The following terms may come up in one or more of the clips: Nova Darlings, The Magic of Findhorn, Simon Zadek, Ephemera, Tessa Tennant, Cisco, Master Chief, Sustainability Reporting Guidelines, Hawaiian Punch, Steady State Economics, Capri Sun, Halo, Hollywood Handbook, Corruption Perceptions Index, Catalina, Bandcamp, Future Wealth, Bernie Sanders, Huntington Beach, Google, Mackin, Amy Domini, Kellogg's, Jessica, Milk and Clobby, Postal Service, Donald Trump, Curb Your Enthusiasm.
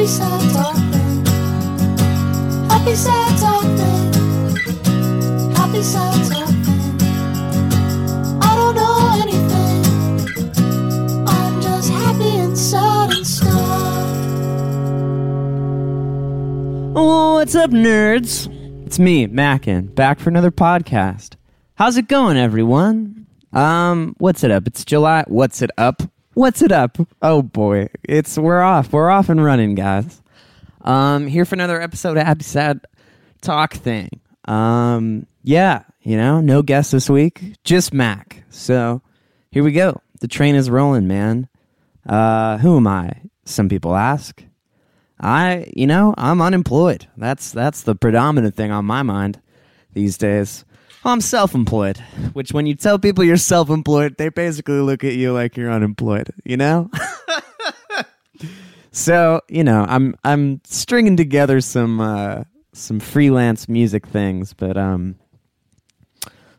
Happy sad talking. Happy sad talking. Happy sad talking. I don't know anything. I'm just happy and sad and stuff. Oh, what's up, nerds? It's me, Mackin, back for another podcast. How's it going, everyone? What's it up? It's July. What's it up? What's it up? Oh boy, we're off and running, guys. Here for another episode of Happy Sad Talk thing. No guest this week, just Mac. So here we go. The train is rolling, man. Who am I? Some people ask. I'm unemployed. That's the predominant thing on my mind these days. I'm self-employed, which when you tell people you're self-employed, they basically look at you like you're unemployed, you know? So, I'm stringing together some freelance music things, but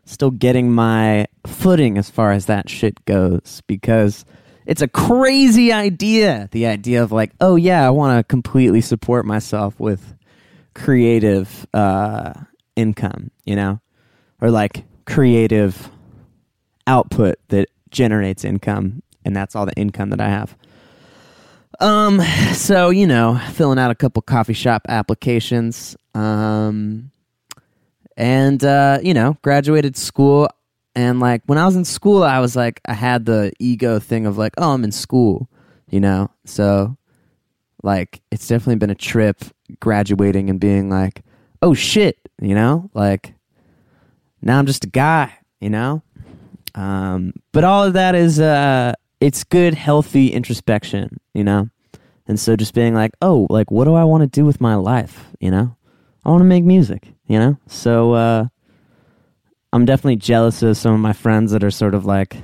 still getting my footing as far as that shit goes, because it's a crazy idea, the idea of like, oh yeah, I want to completely support myself with creative income, you know? Or like creative output that generates income, and that's all the income that I have. Filling out a couple coffee shop applications, and graduated school, and like when I was in school, I was like, I had the ego thing of like, oh, I'm in school, you know? So like, it's definitely been a trip graduating and being like, oh shit, you know? Like, now I'm just a guy, you know? But all of that is, it's good, healthy introspection, you know? And so just being like, oh, like, what do I want to do with my life, you know? I want to make music, you know? So I'm definitely jealous of some of my friends that are sort of like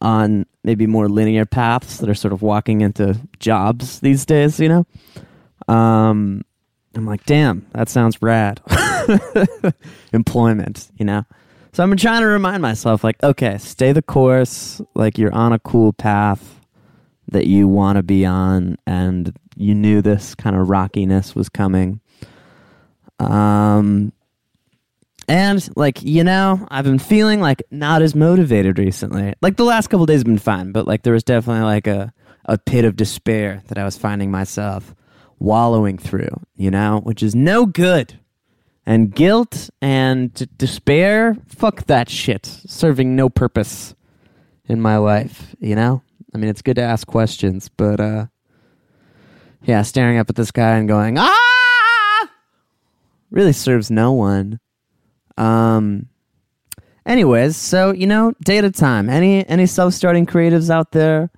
on maybe more linear paths that are sort of walking into jobs these days, you know? I'm like, damn, that sounds rad. Employment, you know? So I've been trying to remind myself, like, okay, stay the course, like you're on a cool path that you want to be on, and you knew this kind of rockiness was coming. I've been feeling like not as motivated recently. Like the last couple of days have been fine, but like there was definitely like a pit of despair that I was finding myself wallowing through, you know, which is no good. And guilt and despair, fuck that shit. Serving no purpose in my life, you know? I mean, it's good to ask questions, but staring up at the sky and going, ah! Really serves no one. Anyways, so, you know, day at a time. Any self-starting creatives out there?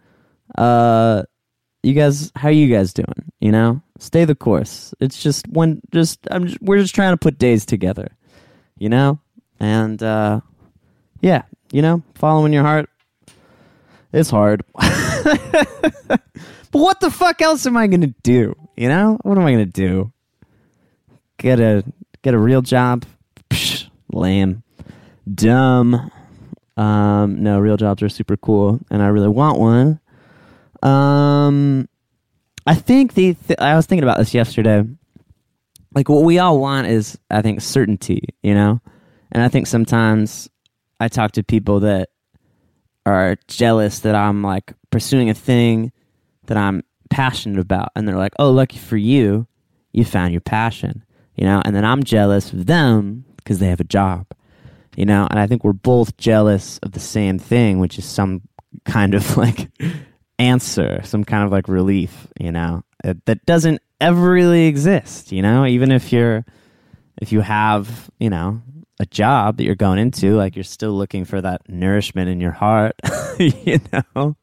You guys, how are you guys doing, you know? Stay the course. It's just we're just trying to put days together, you know? And, following your heart is hard. But what the fuck else am I going to do, you know? What am I going to do? Get a real job? Psh, lame. Dumb. No, real jobs are super cool, and I really want one. I think I was thinking about this yesterday. Like, what we all want is, I think, certainty, you know? And I think sometimes I talk to people that are jealous that I'm, like, pursuing a thing that I'm passionate about. And they're like, oh, lucky for you, you found your passion, you know? And then I'm jealous of them because they have a job, you know? And I think we're both jealous of the same thing, which is some kind of, like... answer, some kind of like relief, you know, that doesn't ever really exist, you know, even if you have, you know, a job that you're going into, like you're still looking for that nourishment in your heart, you know,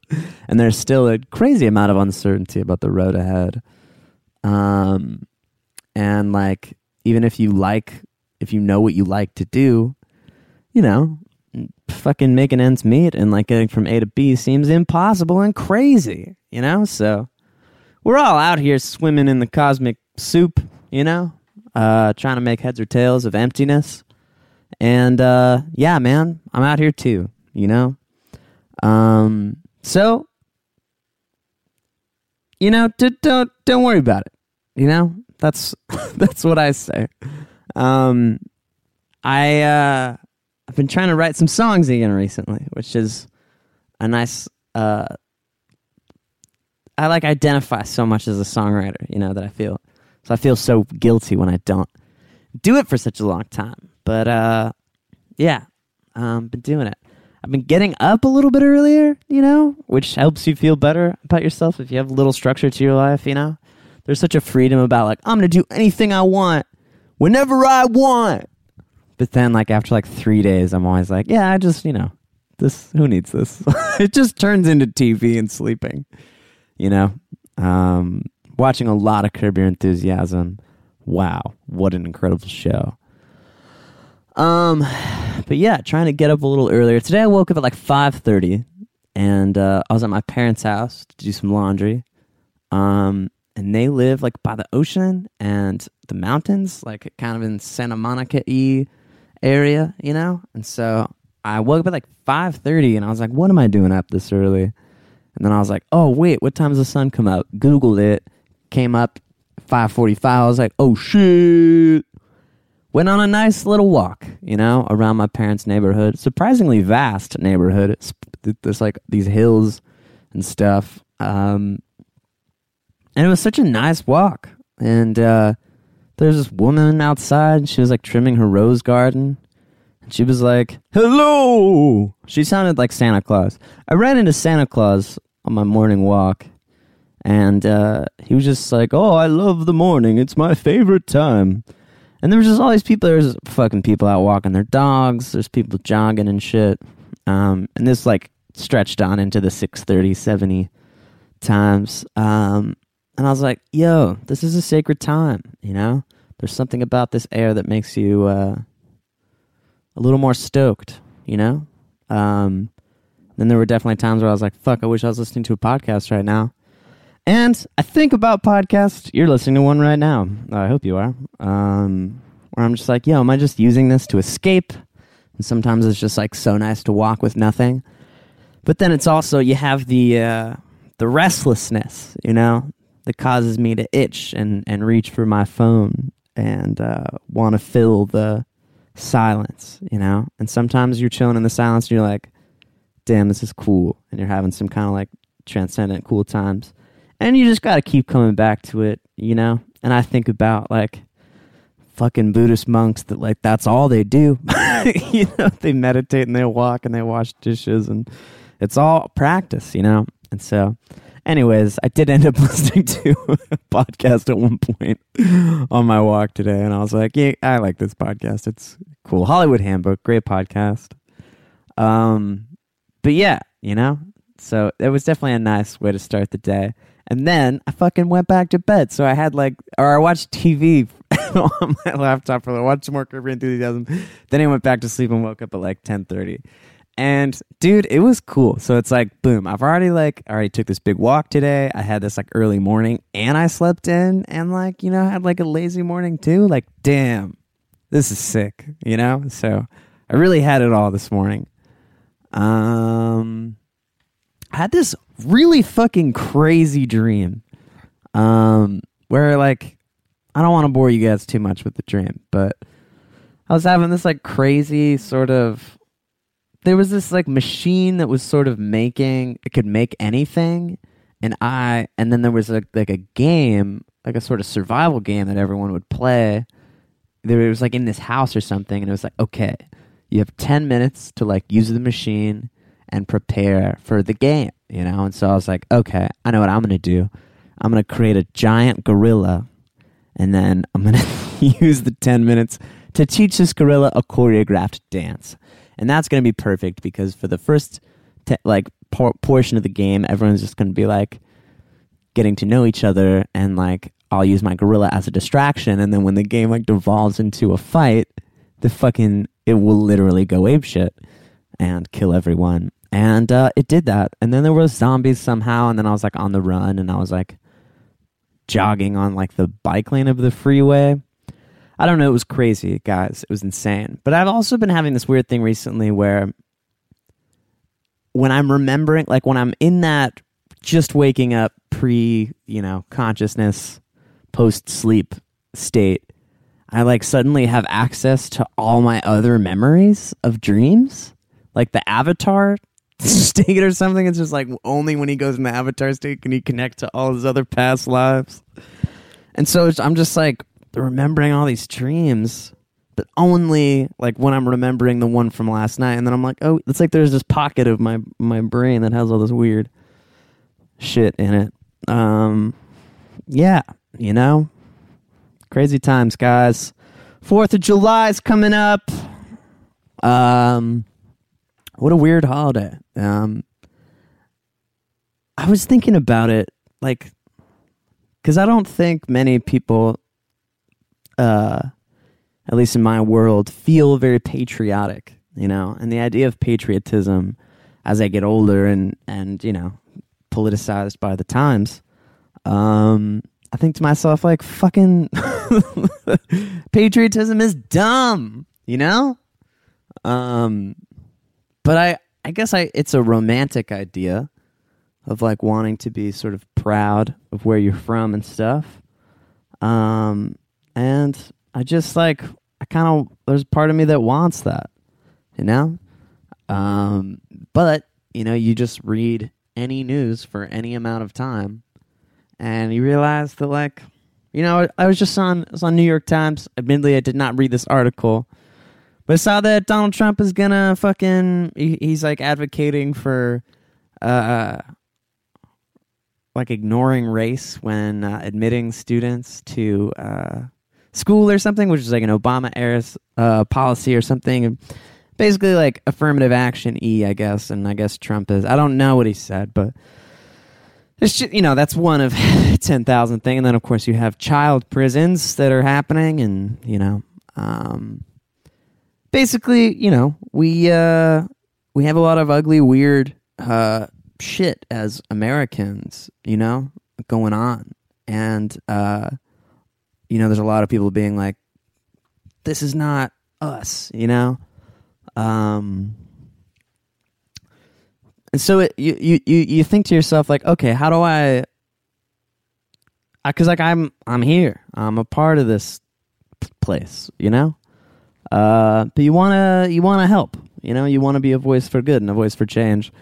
and there's still a crazy amount of uncertainty about the road ahead. And like, even if you know what you like to do, you know, fucking making ends meet and like getting from A to B seems impossible and crazy, you know? So we're all out here swimming in the cosmic soup, you know, trying to make heads or tails of emptiness. And man, I'm out here too, you know? So you know, don't worry about it. You know, that's what I say. I've been trying to write some songs again recently, which is a nice. I like identify so much as a songwriter, you know, that I feel. So I feel so guilty when I don't do it for such a long time. But been doing it. I've been getting up a little bit earlier, you know, which helps you feel better about yourself if you have a little structure to your life, you know. There's such a freedom about, like, I'm going to do anything I want, whenever I want. But then, like, after, like, 3 days, I'm always like, yeah, I just, you know, this, who needs this? It just turns into TV and sleeping, you know. Watching a lot of Curb Your Enthusiasm. Wow, what an incredible show. But yeah, trying to get up a little earlier. Today I woke up at like 5:30 and I was at my parents' house to do some laundry. And they live like by the ocean and the mountains, like kind of in Santa Monica-y area, you know? And so I woke up at like 5:30 and I was like, what am I doing up this early? And then I was like, oh wait, what time does the sun come up? Googled it, came up 5:45. I was like, oh shit. Went on a nice little walk, you know, around my parents' neighborhood. Surprisingly vast neighborhood. There's like these hills and stuff. And it was such a nice walk. And there's this woman outside, and she was like trimming her rose garden. And she was like, hello! She sounded like Santa Claus. I ran into Santa Claus on my morning walk. And he was just like, oh, I love the morning. It's my favorite time. And there was just all these people. There's fucking people out walking their dogs. There's people jogging and shit. And this like stretched on into the 6:30, 70 times. And I was like, yo, this is a sacred time, you know? There's something about this air that makes you a little more stoked, you know? Then there were definitely times where I was like, fuck, I wish I was listening to a podcast right now. And I think about podcasts. You're listening to one right now. I hope you are. Where I'm just like, yo, am I just using this to escape? And sometimes it's just like so nice to walk with nothing. But then it's also, you have the restlessness, you know, that causes me to itch and reach for my phone and want to fill the silence, you know. And sometimes you're chilling in the silence and you're like, damn, this is cool. And you're having some kind of like transcendent cool times. And you just got to keep coming back to it, you know? And I think about, like, fucking Buddhist monks that, like, that's all they do. You know, they meditate and they walk and they wash dishes and it's all practice, you know? And so, anyways, I did end up listening to a podcast at one point on my walk today. And I was like, yeah, I like this podcast. It's cool. Hollywood Handbook, great podcast. But yeah, you know? So it was definitely a nice way to start the day. And then I fucking went back to bed. So I had like, or I watched TV on my laptop for a little, watched some more Curb Your Enthusiasm. Then I went back to sleep and woke up at like 10:30. And dude, it was cool. So it's like, boom, I've already like, I already took this big walk today. I had this like early morning and I slept in and like, you know, had like a lazy morning too. Like, damn, this is sick, you know? So I really had it all this morning. I had this really fucking crazy dream where, like, I don't want to bore you guys too much with the dream, but I was having this, like, crazy sort of, there was this, like, machine that was sort of making, it could make anything, and then there was, like a game, like a sort of survival game that everyone would play. It was, like, in this house or something, and it was like, okay, you have 10 minutes to, like, use the machine and prepare for the game, you know? And so I was like, okay, I know what I'm going to do. I'm going to create a giant gorilla, and then I'm going to use the 10 minutes to teach this gorilla a choreographed dance. And that's going to be perfect because for the first portion of the game, everyone's just going to be like getting to know each other, and like I'll use my gorilla as a distraction, and then when the game like devolves into a fight, it will literally go apeshit and kill everyone. And it did that. And then there were zombies somehow. And then I was like on the run. And I was like jogging on like the bike lane of the freeway. I don't know. It was crazy, guys. It was insane. But I've also been having this weird thing recently where when I'm remembering, like when I'm in that just waking up pre, consciousness, post-sleep state, I suddenly have access to all my other memories of dreams, like the avatar state or something. It's just only when he goes in the avatar state can he connect to all his other past lives. And so I'm just remembering all these dreams, but only when I'm remembering the one from last night. And then I'm oh, it's there's this pocket of my brain that has all this weird shit in it. Yeah, crazy times, guys. 4th of July is coming up. What a weird holiday. I was thinking about it, because I don't think many people, at least in my world, feel very patriotic, and the idea of patriotism as I get older and politicized by the times, I think to myself, fucking patriotism is dumb, But I guess it's a romantic idea of wanting to be sort of proud of where you're from and stuff. And I just I kind of, there's part of me that wants that, but you just read any news for any amount of time and you realize that I was just on New York Times. Admittedly, I did not read this article, but I saw that Donald Trump is gonna fucking, he's advocating for ignoring race when admitting students to school or something, which is an Obama era policy or something. Basically affirmative action-y, I guess, and I guess Trump is. I don't know what he said, but it's just, that's one of 10,000 things. And then, of course, you have child prisons that are happening and, basically, we have a lot of ugly, weird shit as Americans, going on. And, there's a lot of people being this is not us, and so you think to yourself, okay, how do I cause I'm here, I'm a part of this place, but you want to help, you want to be a voice for good and a voice for change.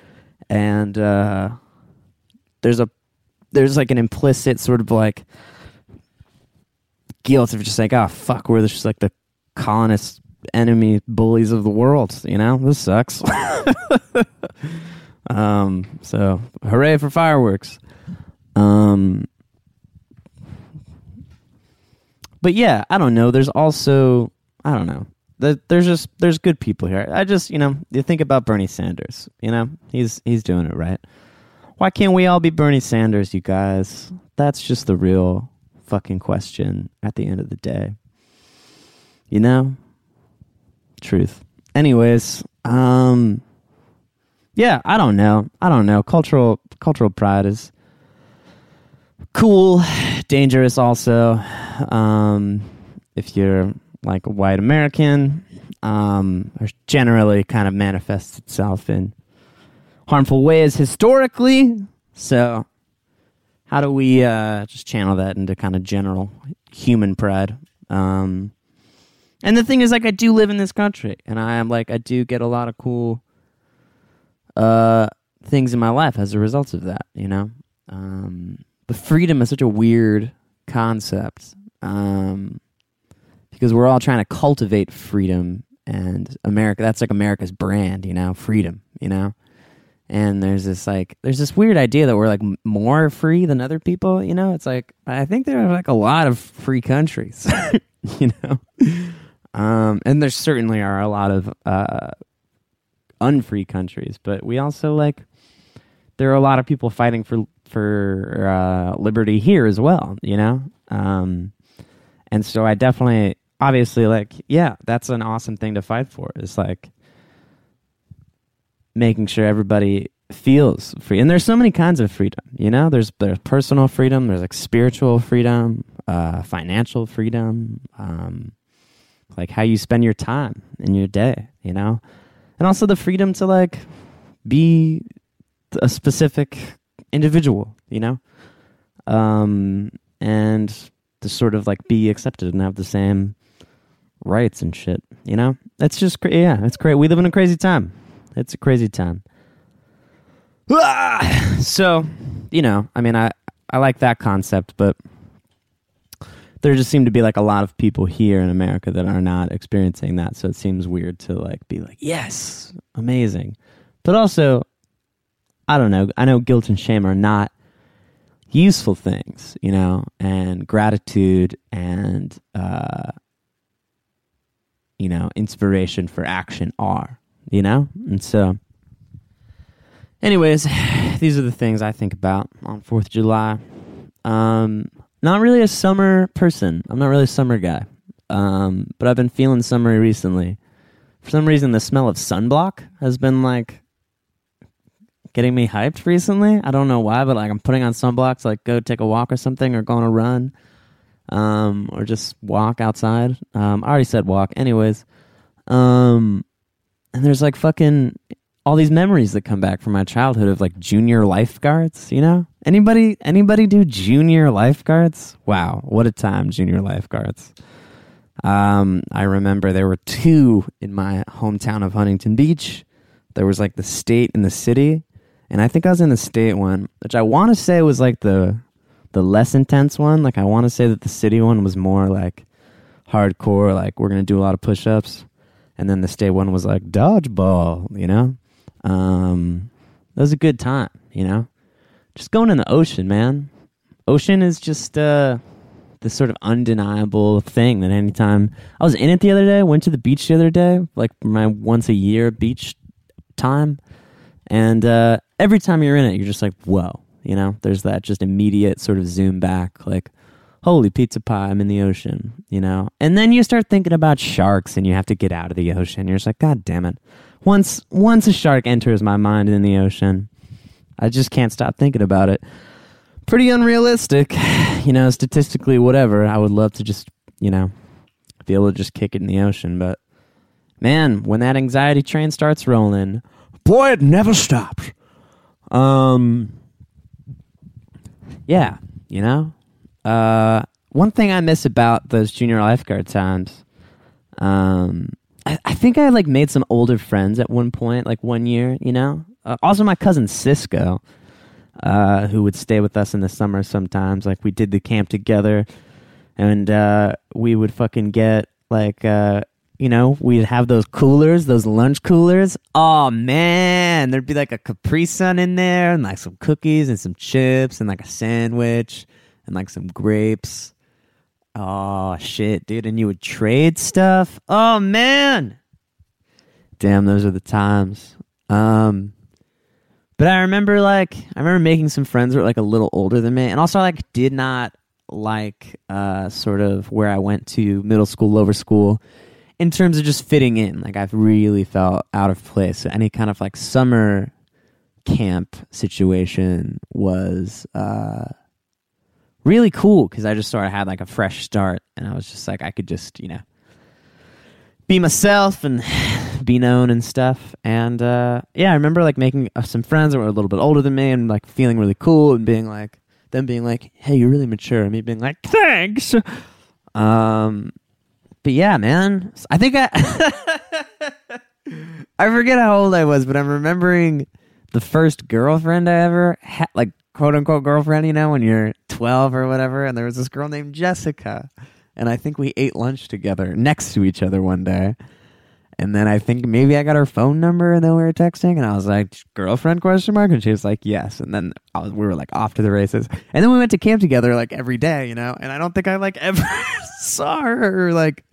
And, there's an implicit sort of guilt of just oh fuck, we're just the colonists, enemy, bullies of the world, this sucks. So hooray for fireworks. But yeah, I don't know. There's also, I don't know, there's good people here. I just, you think about Bernie Sanders, he's doing it right. Why can't we all be Bernie Sanders, you guys? That's just the real fucking question at the end of the day, truth. Anyways, yeah, I don't know. Cultural pride is cool, dangerous also. If you're a white American, or generally kind of manifests itself in harmful ways historically. So how do we just channel that into kind of general human pride? And the thing is, I do live in this country, and I am I do get a lot of cool things in my life as a result of that, But freedom is such a weird concept, because we're all trying to cultivate freedom, and America, that's America's brand, freedom, And there's this weird idea that we're more free than other people, It's I think there are a lot of free countries, and there certainly are a lot of unfree countries, but we also there are a lot of people fighting for liberty here as well, and so I definitely, obviously, yeah, that's an awesome thing to fight for, is making sure everybody feels free. And there's so many kinds of freedom, there's personal freedom, there's spiritual freedom, financial freedom, how you spend your time and your day, and also the freedom to be a specific individual, and to sort of like be accepted and have the same rights and shit, you know? That's just, it's great. We live in a crazy time. It's a crazy time. So, you know, I mean, I like that concept, but there just seem to be like a lot of people here in America that are not experiencing that. So it seems weird to like be like, yes, amazing. But also, I don't know. I know guilt and shame are not useful things, you know, and gratitude and, you know, inspiration for action are, you know? And so, anyways, these are the things I think about on 4th of July. Not really a summer person. I'm not really a summer guy. But I've been feeling summery recently. For some reason, the smell of sunblock has been like getting me hyped recently. I don't know why, but like I'm putting on sunblock to like go take a walk or something, or go on a run, or just walk outside. I already said walk. Anyways, and there's like fucking all these memories that come back from my childhood of like junior lifeguards, you know? Anybody do junior lifeguards? Wow, what a time, junior lifeguards. I remember there were two in my hometown of Huntington Beach. There was like the state and the city, and I think I was in the state one, which I want to say was like the less intense one. Like I want to say that the city one was more like hardcore, like we're going to do a lot of push-ups. And then the state one was like dodgeball, you know? That was a good time, you know? Just going in the ocean, man. Ocean is just this sort of undeniable thing that anytime... I was in it the other day, went to the beach the other day, like my once-a-year beach time. And every time you're in it, you're just like, whoa, you know? There's that just immediate sort of zoom back, like... Holy pizza pie, I'm in the ocean, you know? And then you start thinking about sharks and you have to get out of the ocean. You're just like, God damn it. Once a shark enters my mind in the ocean, I just can't stop thinking about it. Pretty unrealistic, you know, statistically, whatever. I would love to just, you know, be able to just kick it in the ocean. But, man, when that anxiety train starts rolling, boy, it never stops. Yeah, you know? One thing I miss about those junior lifeguard times, I think I like made some older friends at one point, like one year, you know, also my cousin Cisco, who would stay with us in the summer sometimes. Like we did the camp together and, we would fucking get like, you know, we'd have those coolers, those lunch coolers. Oh, man, there'd be like a Capri Sun in there and like some cookies and some chips and like a sandwich. And like some grapes. Oh, shit, dude. And you would trade stuff. Oh, man. Damn, those are the times. But I remember making some friends who were like a little older than me. And also I like did not like sort of where I went to middle school, lower school in terms of just fitting in. Like I've really felt out of place. So any kind of like summer camp situation was... really cool, because I just sort of had like a fresh start, and I was just like, I could just, you know, be myself and be known and stuff. And yeah, I remember like making some friends that were a little bit older than me and like feeling really cool and being like, them being like, hey, you're really mature. And me being like, thanks. But yeah, man, I think I forget how old I was, but I'm remembering the first girlfriend I ever had, like, quote unquote girlfriend, you know, when you're 12 or whatever. And there was this girl named Jessica, and I think we ate lunch together next to each other one day. And then I think maybe I got her phone number, and then we were texting, and I was like, girlfriend ? And she was like, yes. And then we were like off to the races, and then we went to camp together like every day, you know. And I don't think I like ever saw her or like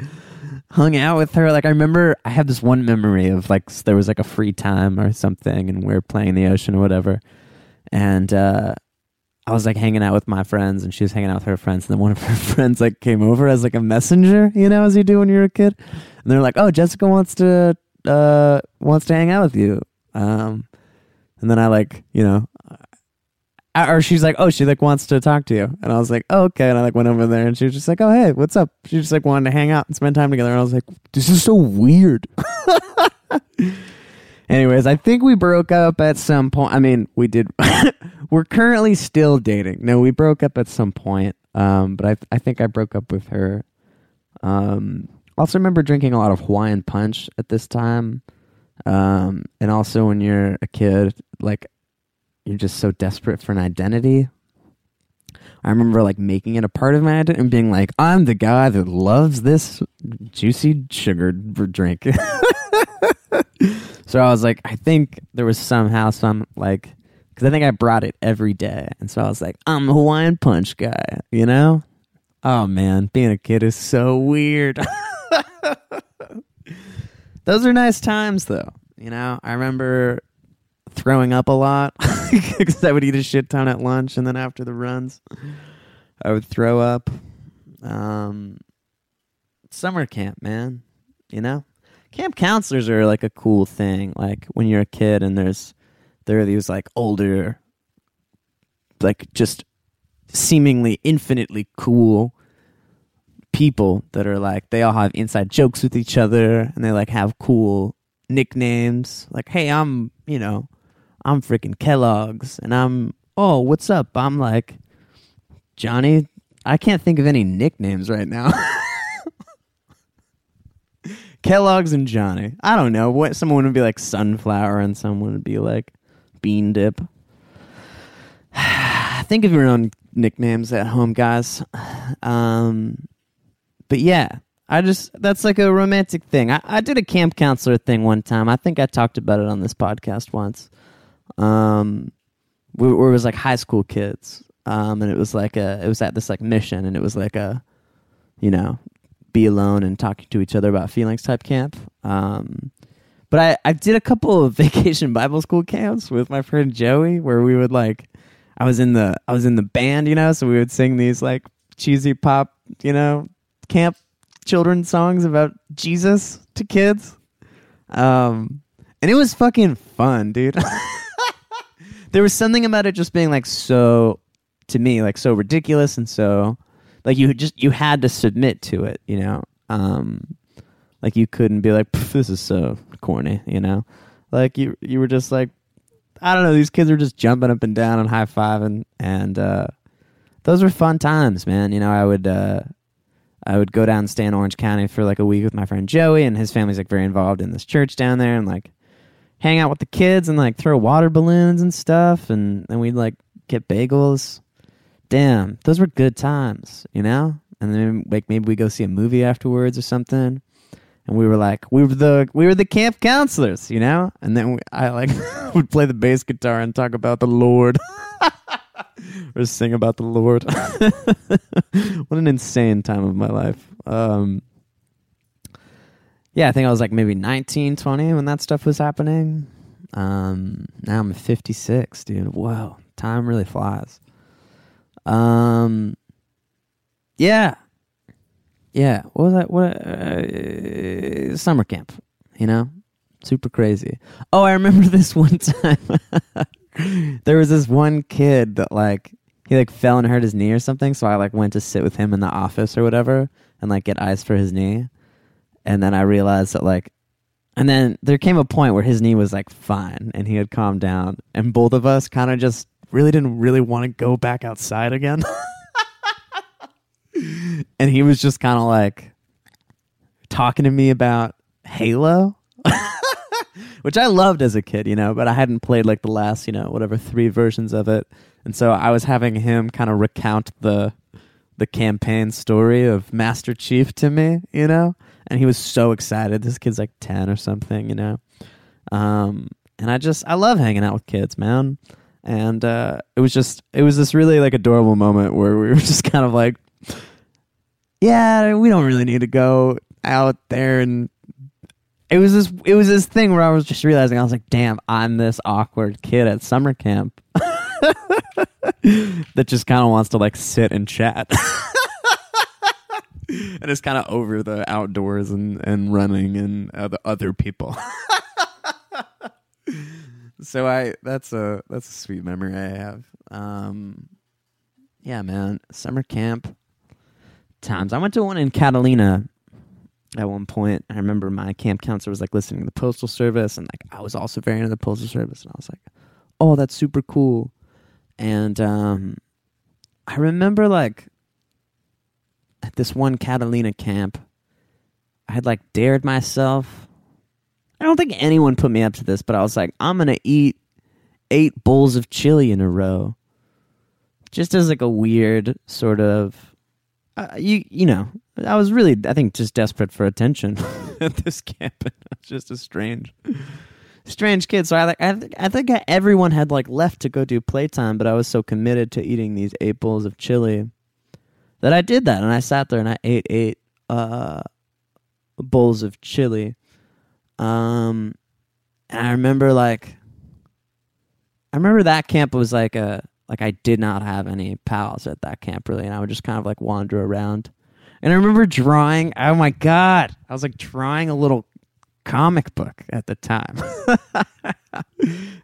hung out with her. Like I remember I have this one memory of like there was like a free time or something, and we were playing in the ocean or whatever. And I was like hanging out with my friends, and she was hanging out with her friends. And then one of her friends like came over as like a messenger, you know, as you do when you're a kid. And they're like, "Oh, Jessica wants to hang out with you." And then I like, you know, or she's like, "Oh, she like wants to talk to you." And I was like, "Oh, okay." And I like went over there, and she was just like, "Oh, hey, what's up?" She just like wanted to hang out and spend time together. And I was like, "This is so weird." Anyways, I think we broke up at some point. I mean, we did We're currently still dating. No, we broke up at some point, but I think I broke up with her. Also remember drinking a lot of Hawaiian Punch at this time. And also when you're a kid, like, you're just so desperate for an identity. I remember, like, making it a part of my identity and being like, I'm the guy that loves this juicy sugared drink. So I was like, I think there was somehow some, like, because I think I brought it every day. And so I was like, I'm the Hawaiian Punch guy, you know? Oh, man, being a kid is so weird. Those are nice times, though. You know, I remember throwing up a lot because I would eat a shit ton at lunch, and then after the runs, I would throw up. Summer camp, man. You know, camp counselors are like a cool thing. Like when you're a kid, and there are these like older, like just seemingly infinitely cool people that are like, they all have inside jokes with each other, and they like have cool nicknames, like, hey, I'm, you know, I'm freaking Kellogg's, and I'm, oh, what's up, I'm like Johnny. I can't think of any nicknames right now. Kellogg's and Johnny. I don't know what. Someone would be like Sunflower, and someone would be like Bean Dip. Think of your own nicknames at home, guys. But yeah, that's like a romantic thing. I did a camp counselor thing one time. I think I talked about it on this podcast once. Where it was like high school kids. And it was like it was at this like mission, and it was like a, you know, be alone and talking to each other about feelings type camp. But I did a couple of vacation Bible school camps with my friend Joey, where we would like, I was in the band, you know, so we would sing these like cheesy pop, you know, camp children's songs about Jesus to kids. And it was fucking fun, dude. There was something about it just being like so, to me, like so ridiculous, and so like you had to submit to it, you know. Like you couldn't be like, this is so corny, you know. Like you were just like, I don't know, these kids were just jumping up and down and high-fiving, and those were fun times, man. You know, I would go down and stay in Orange County for like a week with my friend Joey, and his family's like very involved in this church down there, and like hang out with the kids and like throw water balloons and stuff, and we'd like get bagels. Damn, those were good times, you know? And then like maybe we go see a movie afterwards or something. And we were like, we were the camp counselors, you know? And then I like would play the bass guitar and talk about the Lord. Or sing about the Lord. What an insane time of my life. Yeah, I think I was like maybe 19, 20 when that stuff was happening. Now I'm 56, dude. Wow, time really flies. Yeah, what was that? Summer camp, you know? Super crazy. Oh, I remember this one time. There was this one kid that, like, he, like, fell and hurt his knee or something, so I, like, went to sit with him in the office or whatever and, like, get ice for his knee. And then I realized that, like, and then there came a point where his knee was, like, fine and he had calmed down. And both of us kind of just really didn't really want to go back outside again. And he was just kind of like talking to me about Halo, which I loved as a kid, you know, but I hadn't played like the last, you know, whatever 3 versions of it. And so I was having him kind of recount the campaign story of Master Chief to me, you know, and he was so excited. This kid's like 10 or something, you know. And I love hanging out with kids, man. And it was this really like adorable moment where we were just kind of like, yeah, we don't really need to go out there. And it was this thing where I was just realizing, I was like, damn, I'm this awkward kid at summer camp that just kind of wants to like sit and chat and is kind of over the outdoors and running and the other people. So that's a sweet memory I have. Yeah, man, summer camp times. I went to one in Catalina at one point. I remember my camp counselor was like listening to the Postal Service, and like I was also very into the Postal Service, and I was like, oh, that's super cool. And I remember, like, at this one Catalina camp, I had, like, dared myself. I don't think anyone put me up to this, but I was like, I'm going to eat 8 bowls of chili in a row. Just as, like, a weird sort of... you know, I was really, I think, just desperate for attention at this camp. I was just a strange kid. So I think everyone had, like, left to go do playtime, but I was so committed to eating these 8 bowls of chili that I did that. And I sat there and I ate 8 bowls of chili. And I remember, like, that camp was like a... Like, I did not have any pals at that camp, really, and I would just kind of, like, wander around. And I remember drawing, oh, my God, I was, like, drawing a little comic book at the time.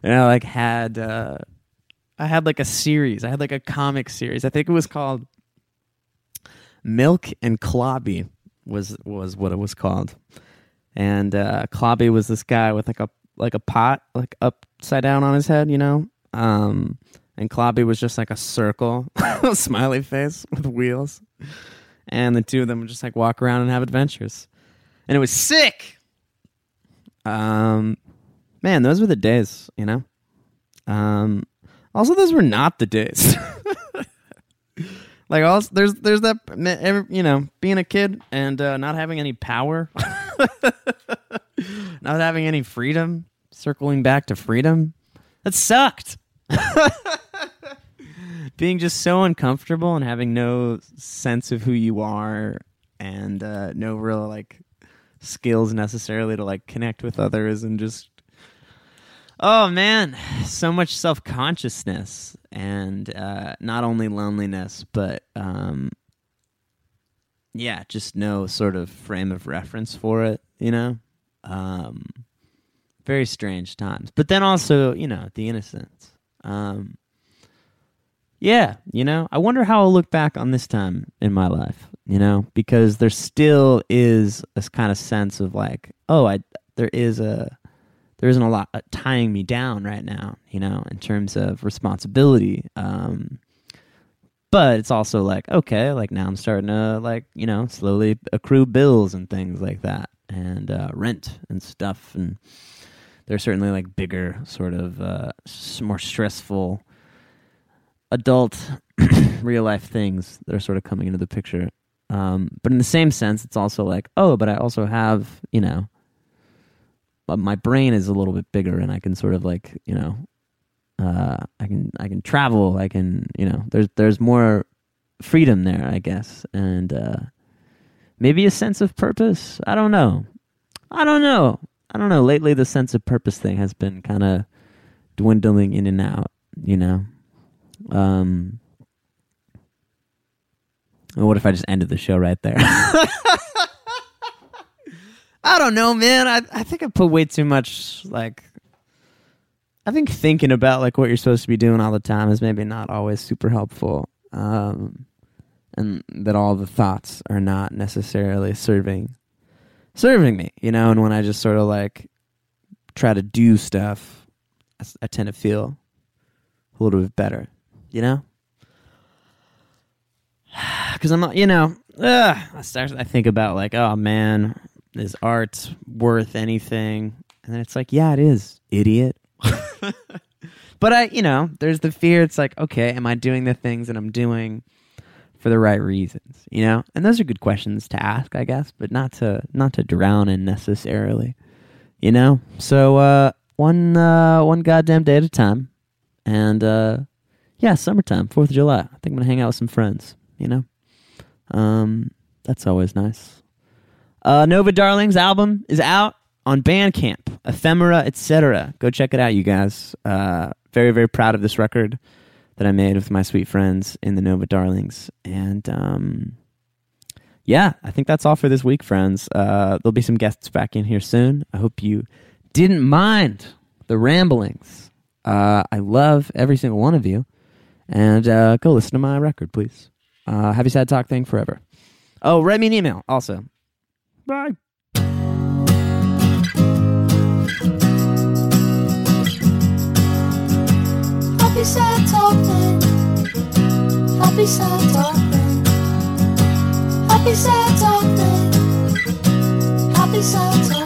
And I, like, had, I had a series. I had, like, a comic series. I think it was called Milk and Clobby was what it was called. And Clobby was this guy with, like a pot, like, upside down on his head, you know? And Clobby was just like a circle, a smiley face with wheels. And the two of them would just like walk around and have adventures. And it was sick. Man, those were the days, you know? Also, those were not the days. Like, also, there's that, you know, being a kid and not having any power, not having any freedom, circling back to freedom. That sucked. Being just so uncomfortable and having no sense of who you are and no real like skills necessarily to like connect with others and just, oh man, so much self-consciousness and not only loneliness but yeah, just no sort of frame of reference for it, you know? Very strange times, but then also, you know, the innocence. Yeah, you know, I wonder how I'll look back on this time in my life, you know, because there still is this kind of sense of like, oh, there isn't a lot tying me down right now, you know, in terms of responsibility. But it's also like, okay, like now I'm starting to like, you know, slowly accrue bills and things like that and rent and stuff and... There's certainly like bigger, sort of more stressful adult real life things that are sort of coming into the picture. But in the same sense, it's also like, oh, but I also have, you know, my brain is a little bit bigger and I can sort of like, you know, I can travel. I can, you know, there's more freedom there, I guess. And maybe a sense of purpose. I don't know. Lately, the sense of purpose thing has been kind of dwindling in and out, you know? What if I just ended the show right there? I don't know, man. I think I put way too much, like... I think thinking about, like, what you're supposed to be doing all the time is maybe not always super helpful. And that all the thoughts are not necessarily serving me, you know, and when I just sort of like try to do stuff, I tend to feel a little bit better, you know, because I'm not, you know, I think about like, oh man, is art worth anything? And then it's like, yeah, it is, idiot. But I, you know, there's the fear. It's like, okay, am I doing the things that I'm doing for the right reasons, you know? And those are good questions to ask, I guess, but not to drown in necessarily, you know? So one goddamn day at a time. And yeah, summertime, 4th of July. I think I'm going to hang out with some friends, you know? That's always nice. Nova Darlings album is out on Bandcamp, Ephemera, etc. Go check it out, you guys. Very, very proud of this record that I made with my sweet friends in the Nova Darlings. And yeah, I think that's all for this week, friends. There'll be some guests back in here soon. I hope you didn't mind the ramblings. I love every single one of you. And go listen to my record, please. Happy Sad Talk thing forever. Oh, write me an email also. Bye. Happy Sad Talk thing. Happy sad talking. Happy sad talking. Happy sad talking.